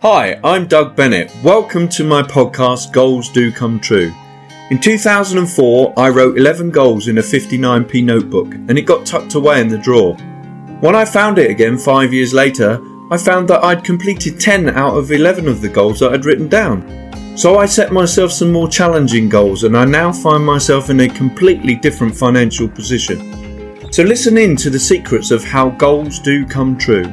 Hi, I'm Doug Bennett. Welcome to my podcast, Goals Do Come True. In 2004, I wrote 11 goals in a 59p notebook, and it got tucked away in the drawer. When I found it again 5 years later, I found that I'd completed 10 out of 11 of the goals that I'd written down. So I set myself some more challenging goals, and I now find myself in a completely different financial position. So listen in to the secrets of how goals do come true.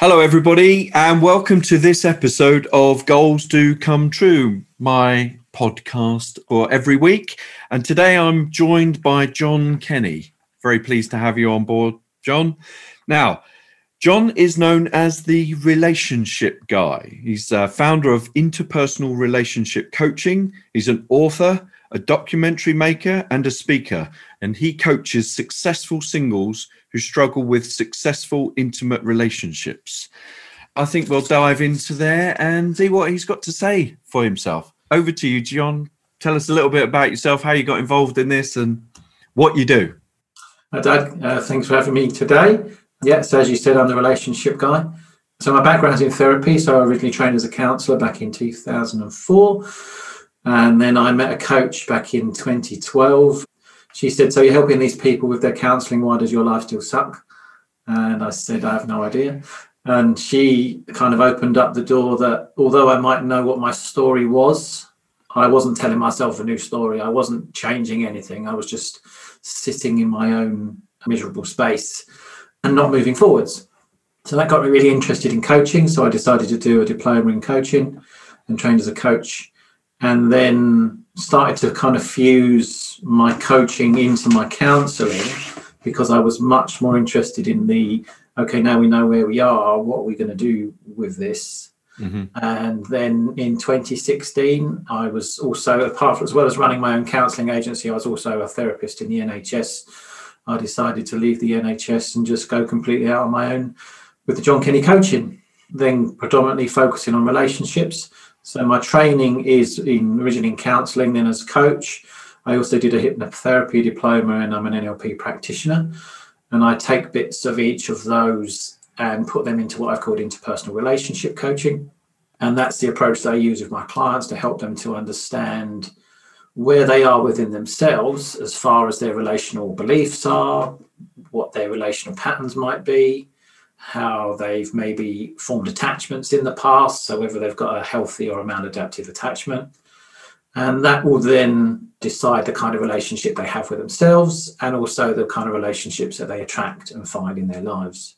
Hello everybody, and welcome to this episode of Goals Do Come True, my podcast for every week. And today I'm joined by John Kenny. Very pleased to have you on board, John. Now, John is known as the relationship guy. He's a founder of Interpersonal Relationship Coaching. He's an author, a documentary maker, and a speaker. And he coaches successful singles who struggle with successful intimate relationships. I think we'll dive into there and see what he's got to say for himself. Over to you, John. Tell us a little bit about yourself, how you got involved in this and what you do. Hi, Dad. Thanks for having me today. Yes, as you said, I'm the relationship guy. So my background's in therapy. So I originally trained as a counsellor back in 2004. And then I met a coach back in 2012. She said, so you're helping these people with their counselling, why does your life still suck? And I said, I have no idea. And she kind of opened up the door that although I might know what my story was, I wasn't telling myself a new story. I wasn't changing anything. I was just sitting in my own miserable space and not moving forwards. So that got me really interested in coaching. So I decided to do a diploma in coaching and trained as a coach. And then started to kind of fuse my coaching into my counselling because I was much more interested in the, okay, now we know where we are, what are we going to do with this? Mm-hmm. And then in 2016, I was also, apart from, as well as running my own counselling agency, I was also a therapist in the NHS. I decided to leave the NHS and just go completely out on my own with the John Kenny coaching, then predominantly focusing on relationships. So my training is originally in counselling, then as coach. I also did a hypnotherapy diploma and I'm an NLP practitioner. And I take bits of each of those and put them into what I've called interpersonal relationship coaching. And that's the approach that I use with my clients to help them to understand where they are within themselves as far as their relational beliefs are, what their relational patterns might be, how they've maybe formed attachments in the past, so whether they've got a healthy or a maladaptive attachment. And that will then decide the kind of relationship they have with themselves and also the kind of relationships that they attract and find in their lives.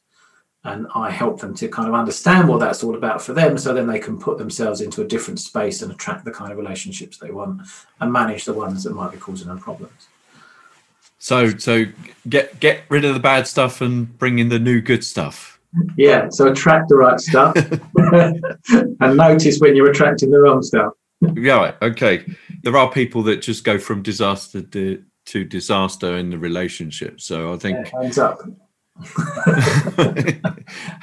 And I help them to kind of understand what that's all about for them, so then they can put themselves into a different space and attract the kind of relationships they want and manage the ones that might be causing them problems. So get rid of the bad stuff and bring in the new good stuff. Yeah, so attract the right stuff and notice when you're attracting the wrong stuff. Yeah, okay. There are people that just go from disaster to disaster in the relationship. So I think... Yeah, hands up.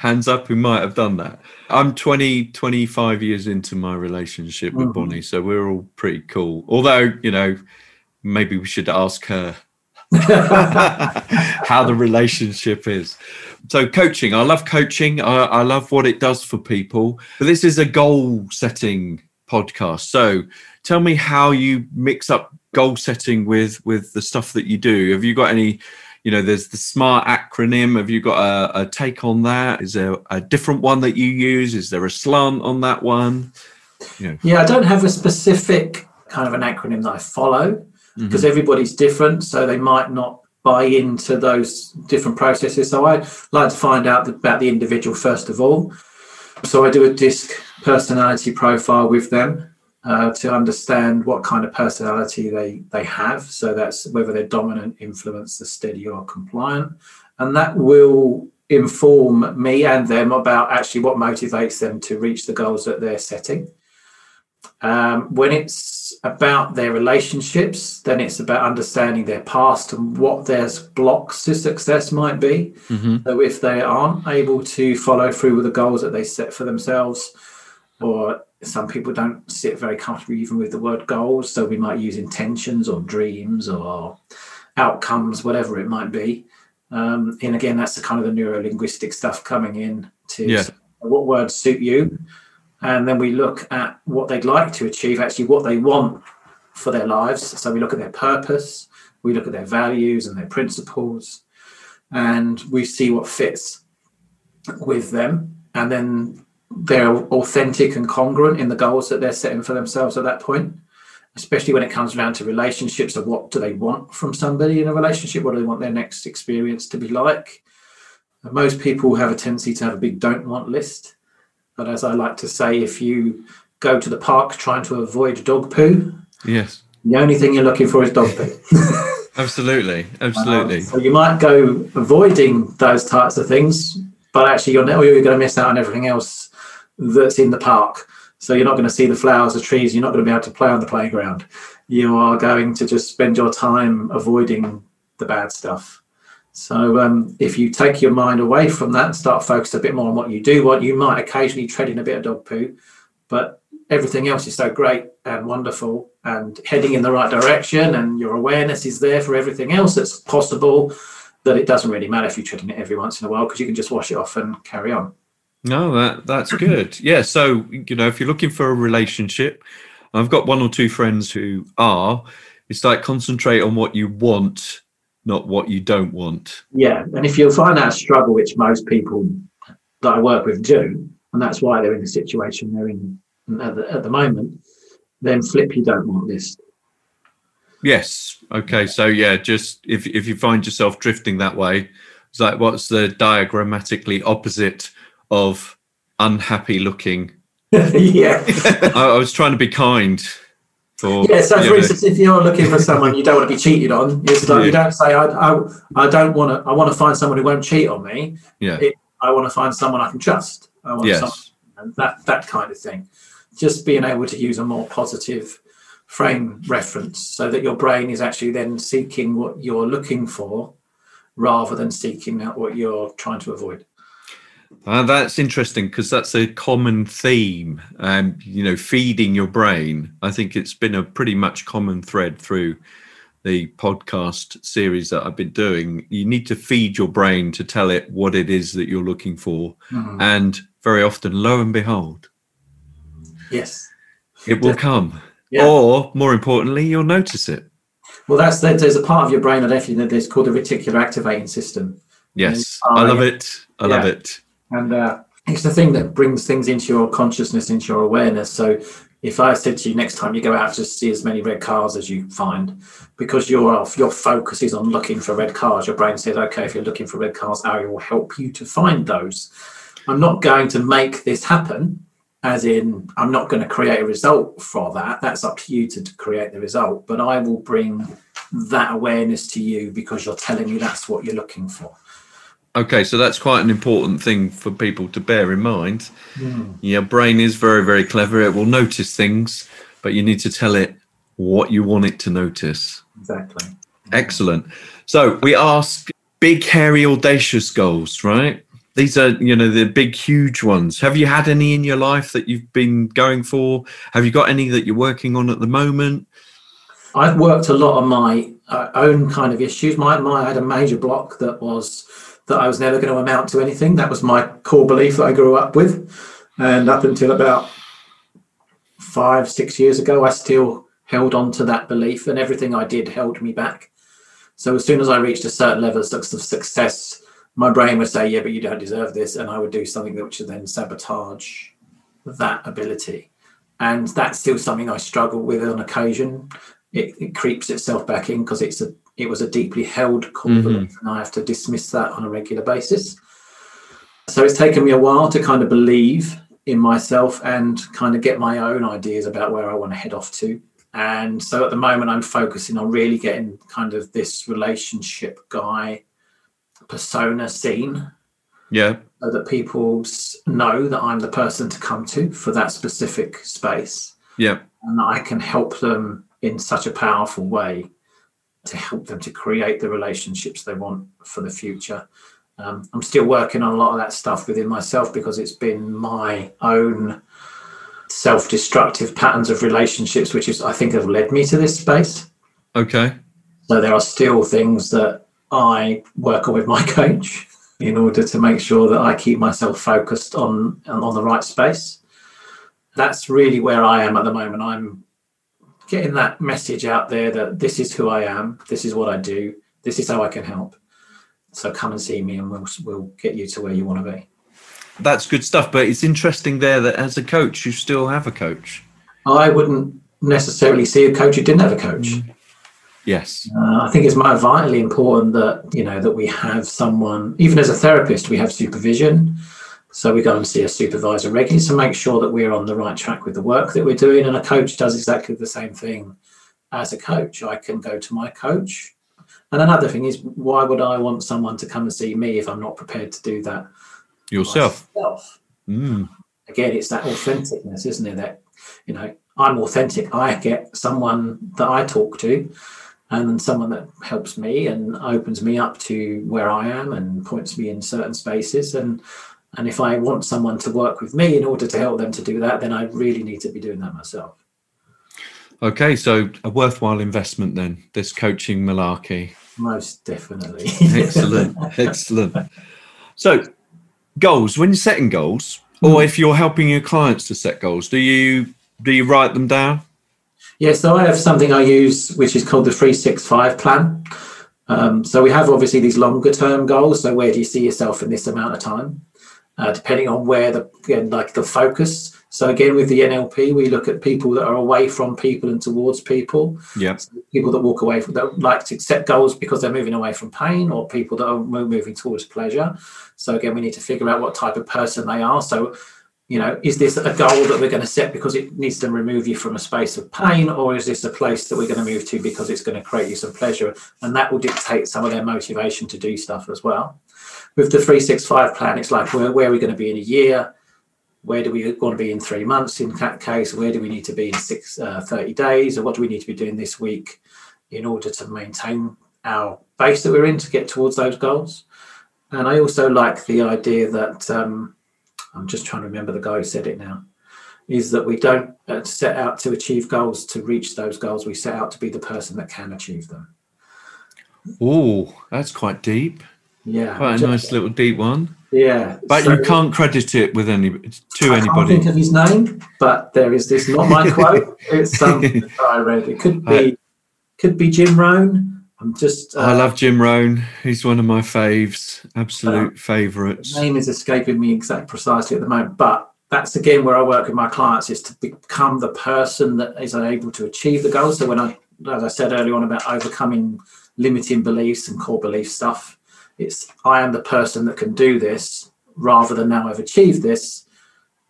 Hands up who might have done that. I'm 25 years into my relationship with Bonnie, so we're all pretty cool. Although, you know, maybe we should ask her how the relationship is. So coaching, I love coaching. I love what it does for people. But this is a goal setting podcast. So tell me how you mix up goal setting with the stuff that you do. Have you got any, you know, there's the SMART acronym. Have you got a take on that? Is there a different one that you use? Is there a slant on that one? You know. Yeah, I don't have a specific kind of an acronym that I follow, because everybody's different, so they might not buy into those different processes. So I like to find out about the individual first of all. So I do a DISC personality profile with them to understand what kind of personality they have. So that's whether they're dominant, influencer, steady or compliant. And that will inform me and them about actually what motivates them to reach the goals that they're setting. When it's about their relationships, then it's about understanding their past and what their blocks to success might be. So if they aren't able to follow through with the goals that they set for themselves, or some people don't sit very comfortably even with the word goals, so we might use intentions or dreams or outcomes, whatever it might be. And again, that's the kind of the neuro-linguistic stuff coming in to what words suit you, and then we look at what they'd like to achieve, actually what they want for their lives. So we look at their purpose, we look at their values and their principles, and we see what fits with them, and then they're authentic and congruent in the goals that they're setting for themselves at that point, especially when it comes around to relationships of what do they want from somebody in a relationship, what do they want their next experience to be like. And most people have a tendency to have a big don't want list, but as I like to say, if you go to the park trying to avoid dog poo, yes, the only thing you're looking for is dog poo. absolutely So you might go avoiding those types of things, but actually you're going to miss out on everything else that's in the park. So you're not going to see the flowers, the trees, you're not going to be able to play on the playground. You are going to just spend your time avoiding the bad stuff. So if you take your mind away from that and start focusing a bit more on what you do want, you might occasionally tread in a bit of dog poo, but everything else is so great and wonderful and heading in the right direction, and your awareness is there for everything else that's possible, that it doesn't really matter if you tread in it every once in a while, because you can just wash it off and carry on. No, that's good. Yeah, so, if you're looking for a relationship, I've got one or two friends who are, it's like concentrate on what you want, not what you don't want. Yeah, and if you'll find that struggle, which most people that I work with do, and that's why they're in the situation they're in at the moment, then flip your don't want list. Yes, okay, so yeah, just if you find yourself drifting that way, it's like what's the diagrammatically opposite of unhappy looking? Yeah. I was trying to be kind. For instance, if you're looking for someone you don't want to be cheated on, it's like, yeah, you don't say, I want to find someone who won't cheat on me. Yeah. I want to find someone I can trust. And that kind of thing. Just being able to use a more positive frame reference so that your brain is actually then seeking what you're looking for rather than seeking out what you're trying to avoid. That's interesting, because that's a common theme, feeding your brain. I think it's been a pretty much common thread through the podcast series that I've been doing. You need to feed your brain to tell it what it is that you're looking for. Mm-hmm. And very often, lo and behold, yes, it will come. Yeah. Or more importantly, you'll notice it. Well, there's a part of your brain, I don't know if it's called the reticular activating system. Yes, I love it. Love it. And it's the thing that brings things into your consciousness, into your awareness. So if I said to you, next time you go out, just see as many red cars as you find, because your focus is on looking for red cars. Your brain says, okay, if you're looking for red cars, I will help you to find those. I'm not going to make this happen, as in I'm not going to create a result for that. That's up to you to create the result. But I will bring that awareness to you because you're telling me that's what you're looking for. Okay, so that's quite an important thing for people to bear in mind. Yeah. Your brain is very, very clever. It will notice things, but you need to tell it what you want it to notice. Exactly. Excellent. So we ask big, hairy, audacious goals, right? These are, the big, huge ones. Have you had any in your life that you've been going for? Have you got any that you're working on at the moment? I've worked a lot on my own kind of issues. I had a major block that I was never going to amount to anything. That was my core belief that I grew up with. And up until about 5-6 years ago, I still held on to that belief, and everything I did held me back. So as soon as I reached a certain level of success, my brain would say, yeah, but you don't deserve this. And I would do something which would then sabotage that ability. And that's still something I struggle with on occasion. It creeps itself back in because it was a deeply held confidence, mm-hmm, and I have to dismiss that on a regular basis. So it's taken me a while to kind of believe in myself and kind of get my own ideas about where I want to head off to. And so at the moment I'm focusing on really getting kind of this relationship guy persona seen. Yeah. So that people know that I'm the person to come to for that specific space. Yeah. And that I can help them in such a powerful way to help them to create the relationships they want for the future. I'm still working on a lot of that stuff within myself because it's been my own self-destructive patterns of relationships, which is, I think, have led me to this space. Okay. So there are still things that I work on with my coach in order to make sure that I keep myself focused on the right space. That's really where I am at the moment. I'm getting that message out there that this is who I am, this is what I do, this is how I can help. So come and see me and we'll get you to where you want to be. That's good stuff. But it's interesting there that as a coach, you still have a coach. I wouldn't necessarily see a coach who didn't have a coach. Yes. I think it's vitally important that, you know, that we have someone, even as a therapist, we have supervision. So we go and see a supervisor regularly to make sure that we're on the right track with the work that we're doing. And a coach does exactly the same thing as a coach. I can go to my coach. And another thing is, why would I want someone to come and see me if I'm not prepared to do that yourself? Again, it's that authenticness, isn't it? That, you know, I'm authentic. I get someone that I talk to and someone that helps me and opens me up to where I am and points me in certain spaces. And if I want someone to work with me in order to help them to do that, then I really need to be doing that myself. Okay, so a worthwhile investment then, this coaching malarkey. Most definitely. Excellent, excellent. So goals, when you're setting goals, or if you're helping your clients to set goals, do you write them down? Yeah, so I have something I use, which is called the 365 plan. So we have obviously these longer term goals. So where do you see yourself in this amount of time? Depending on where the focus. So again, with the NLP, we look at people that are away from people and towards people. Yeah. So people that walk away from, that like to set goals because they're moving away from pain, or people that are moving towards pleasure. So again, we need to figure out what type of person they are. So, you know, is this a goal that we're going to set because it needs to remove you from a space of pain, or is this a place that we're going to move to because it's going to create you some pleasure? And that will dictate some of their motivation to do stuff as well. With the 365 plan, it's like, where are we going to be in a year? Where do we want to be in 3 months? In that case, where do we need to be in 30 days? Or what do we need to be doing this week in order to maintain our base that we're in to get towards those goals? And I also like the idea that, I'm just trying to remember the guy who said it now, is that we don't set out to achieve goals to reach those goals. We set out to be the person that can achieve them. Oh, that's quite deep. Yeah. Quite a nice little deep one. Yeah. But so, you can't credit it with anybody. I can't think of his name, but there is this, not my quote. It's something that I read. It could be Jim Rohn. I'm just. I love Jim Rohn. He's one of my faves, absolute favourites. The name is escaping me precisely at the moment, but that's again where I work with my clients, is to become the person that is able to achieve the goal. So when as I said earlier on about overcoming limiting beliefs and core belief stuff, it's I am the person that can do this, rather than now I've achieved this.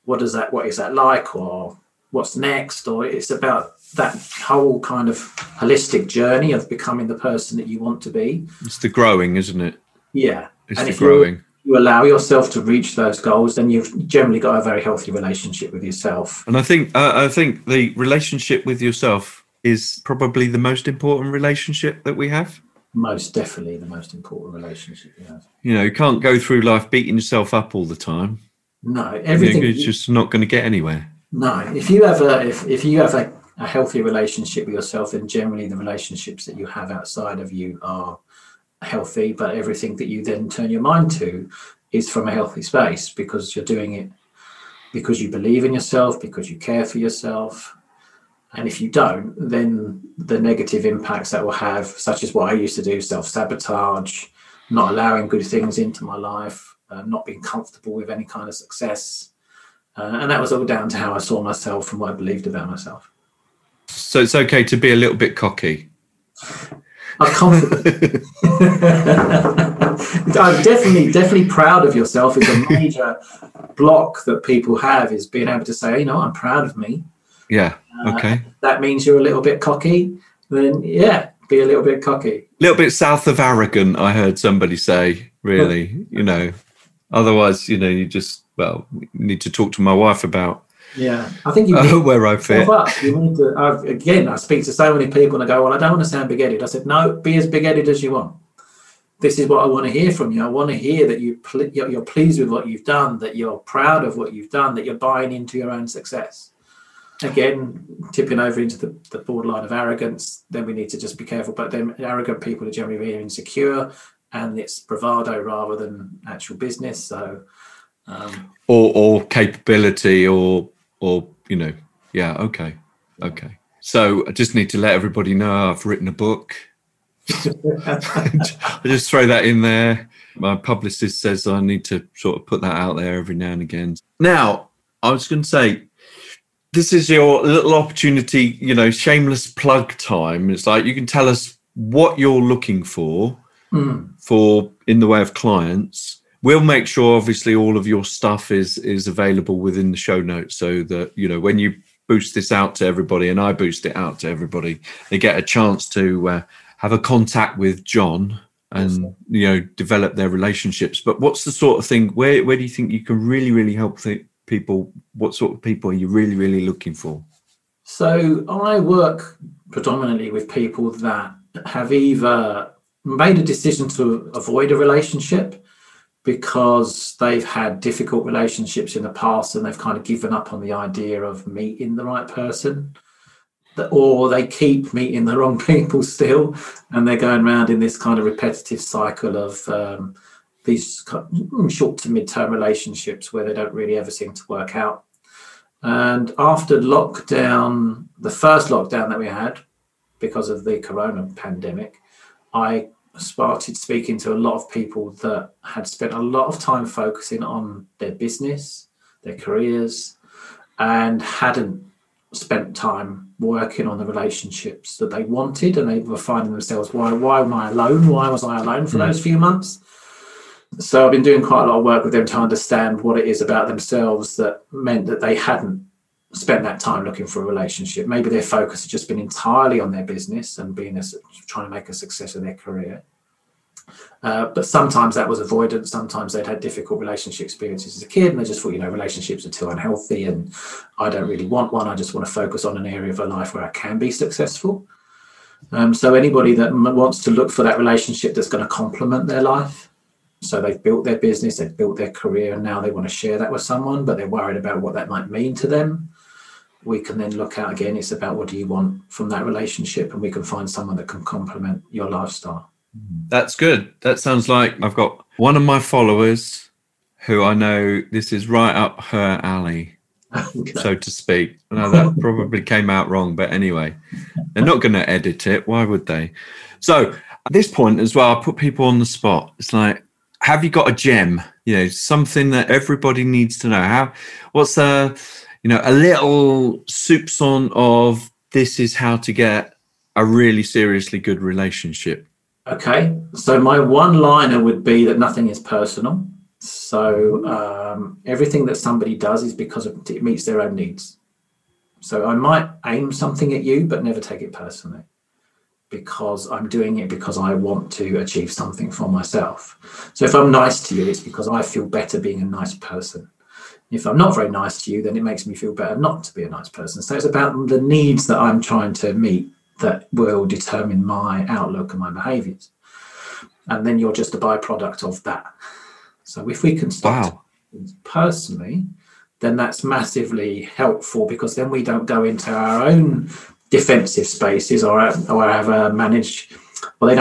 What is that like, or what's next? Or it's about that whole kind of holistic journey of becoming the person that you want to be. It's the growing, isn't it? Yeah. It's the growing. You allow yourself to reach those goals, then you've generally got a very healthy relationship with yourself. And I think the relationship with yourself is probably the most important relationship that we have. Most definitely the most important relationship we have. You know, you can't go through life beating yourself up all the time. No, everything. You're just not going to get anywhere. No, if you have a healthy relationship with yourself, then generally the relationships that you have outside of you are healthy, but everything that you then turn your mind to is from a healthy space, because you're doing it because you believe in yourself, because you care for yourself. And if you don't, then the negative impacts that will have, such as what I used to do, self-sabotage, not allowing good things into my life, not being comfortable with any kind of success. And that was all down to how I saw myself and what I believed about myself. So it's okay to be a little bit cocky. I'm confident. I'm definitely proud of yourself is a major block that people have, is being able to say, you know, I'm proud of me. Yeah. Okay. That means you're a little bit cocky. Then yeah, be a little bit cocky. A little bit south of arrogant, I heard somebody say. Really, you know. Otherwise, you know, you need to talk to my wife about. Yeah, I think where I fit. I speak to so many people and I go, well, I don't want to sound big-headed. I said, no, be as big-headed as you want. This is what I want to hear from you. I want to hear that you're pleased with what you've done, that you're proud of what you've done, that you're buying into your own success. Again, tipping over into the borderline of arrogance, then we need to just be careful. But then arrogant people are generally very insecure and it's bravado rather than actual business. So, or capability, or you know, yeah, okay. So I just need to let everybody know I've written a book. I just throw that in there. My publicist says I need to sort of put that out there every now and again. Now, I was going to say, this is your little opportunity, you know, shameless plug time. It's like you can tell us what you're looking for in the way of clients. We'll make sure, obviously, all of your stuff is available within the show notes so that, you know, when you boost this out to everybody and I boost it out to everybody, they get a chance to have a contact with John and, you know, develop their relationships. But what's the sort of thing, where do you think you can really, really help people? What sort of people are you really, really looking for? So I work predominantly with people that have either made a decision to avoid a relationship because they've had difficult relationships in the past and they've kind of given up on the idea of meeting the right person, or they keep meeting the wrong people still, and they're going around in this kind of repetitive cycle of these short to mid-term relationships where they don't really ever seem to work out. And after lockdown, the first lockdown that we had because of the corona pandemic, I started speaking to a lot of people that had spent a lot of time focusing on their business, their careers, and hadn't spent time working on the relationships that they wanted, and they were finding themselves, why am I alone? Why was I alone for those few months? So I've been doing quite a lot of work with them to understand what it is about themselves that meant that they hadn't spent that time looking for a relationship. Maybe their focus has just been entirely on their business and trying to make a success of their career. But sometimes that was avoidance. Sometimes they'd had difficult relationship experiences as a kid and they just thought, you know, relationships are too unhealthy and I don't really want one. I just want to focus on an area of a life where I can be successful. So anybody that wants to look for that relationship that's going to complement their life. So they've built their business, they've built their career, and now they want to share that with someone, but they're worried about what that might mean to them. We can then look out again. It's about what do you want from that relationship, and we can find someone that can complement your lifestyle. That's good. That sounds like I've got one of my followers who I know this is right up her alley, okay, so to speak. Now, that probably came out wrong, but anyway, they're not going to edit it. Why would they? So at this point as well, I put people on the spot. It's like, have you got a gem? You know, something that everybody needs to know. What's a little soupçon of this is how to get a really seriously good relationship? Okay, so my one-liner would be that nothing is personal. So everything that somebody does is because it meets their own needs. So I might aim something at you, but never take it personally, because I'm doing it because I want to achieve something for myself. So if I'm nice to you, it's because I feel better being a nice person. If I'm not very nice to you, then it makes me feel better not to be a nice person. So it's about the needs that I'm trying to meet that will determine my outlook and my behaviours. And then you're just a byproduct of that. So if we can start personally, then that's massively helpful, because then we don't go into our own defensive spaces or they're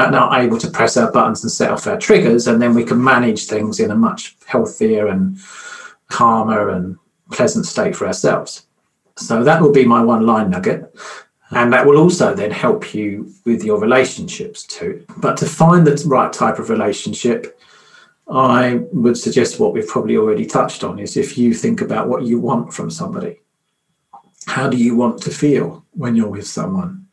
not able to press our buttons and set off our triggers, and then we can manage things in a much healthier and calmer and pleasant state for ourselves. So that will be my one line nugget. And that will also then help you with your relationships too. But to find the right type of relationship, I would suggest what we've probably already touched on is, if you think about what you want from somebody, how do you want to feel when you're with someone?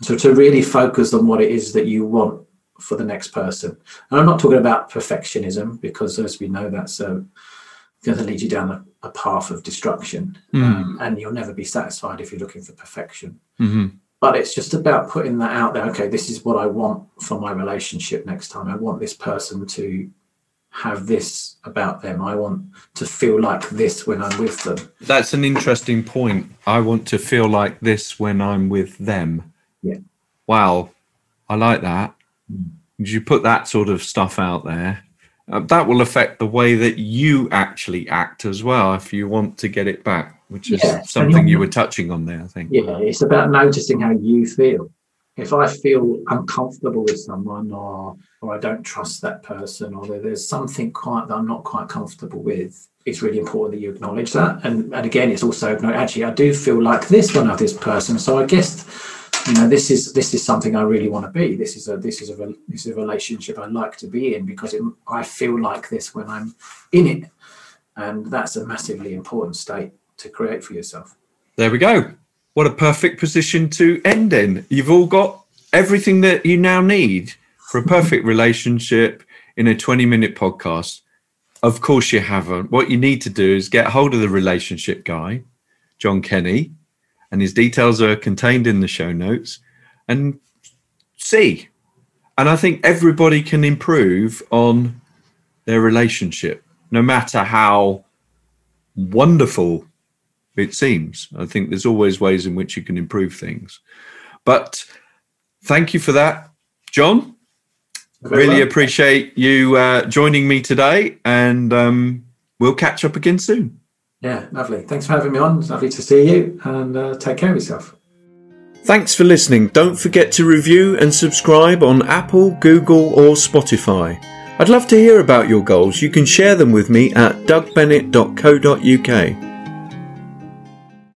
So to really focus on what it is that you want for the next person. And I'm not talking about perfectionism, because as we know, that's going to lead you down a path of destruction, and you'll never be satisfied if you're looking for perfection. Mm-hmm. But it's just about putting that out there. Okay, this is what I want for my relationship next time. I want this person to have this about them. I want to feel like this when I'm with them. That's an interesting point. I want to feel like this when I'm with them. Yeah. Wow, I like that. You put that sort of stuff out there. That will affect the way that you actually act as well, if you want to get it back, which is something you were touching on there, I think. Yeah, it's about noticing how you feel. If I feel uncomfortable with someone, or I don't trust that person, or there's something that I'm not quite comfortable with, it's really important that you acknowledge that. And again, it's also, actually, I do feel like this when I have this person. So I guess, this is something I really want to be. This is a relationship I like to be in, because I feel like this when I'm in it. And that's a massively important state to create for yourself. There we go. What a perfect position to end in. You've all got everything that you now need for a perfect relationship in a 20-minute podcast. Of course you haven't. What you need to do is get hold of the relationship guy, John Kenny, and his details are contained in the show notes, and see. And I think everybody can improve on their relationship, no matter how wonderful it seems. I think there's always ways in which you can improve things. But thank you for that, John. Really appreciate you joining me today, and we'll catch up again soon. Yeah, lovely. Thanks for having me on. It's lovely to see you, and take care of yourself. Thanks for listening. Don't forget to review and subscribe on Apple, Google or Spotify. I'd love to hear about your goals. You can share them with me at dougbennett.co.uk.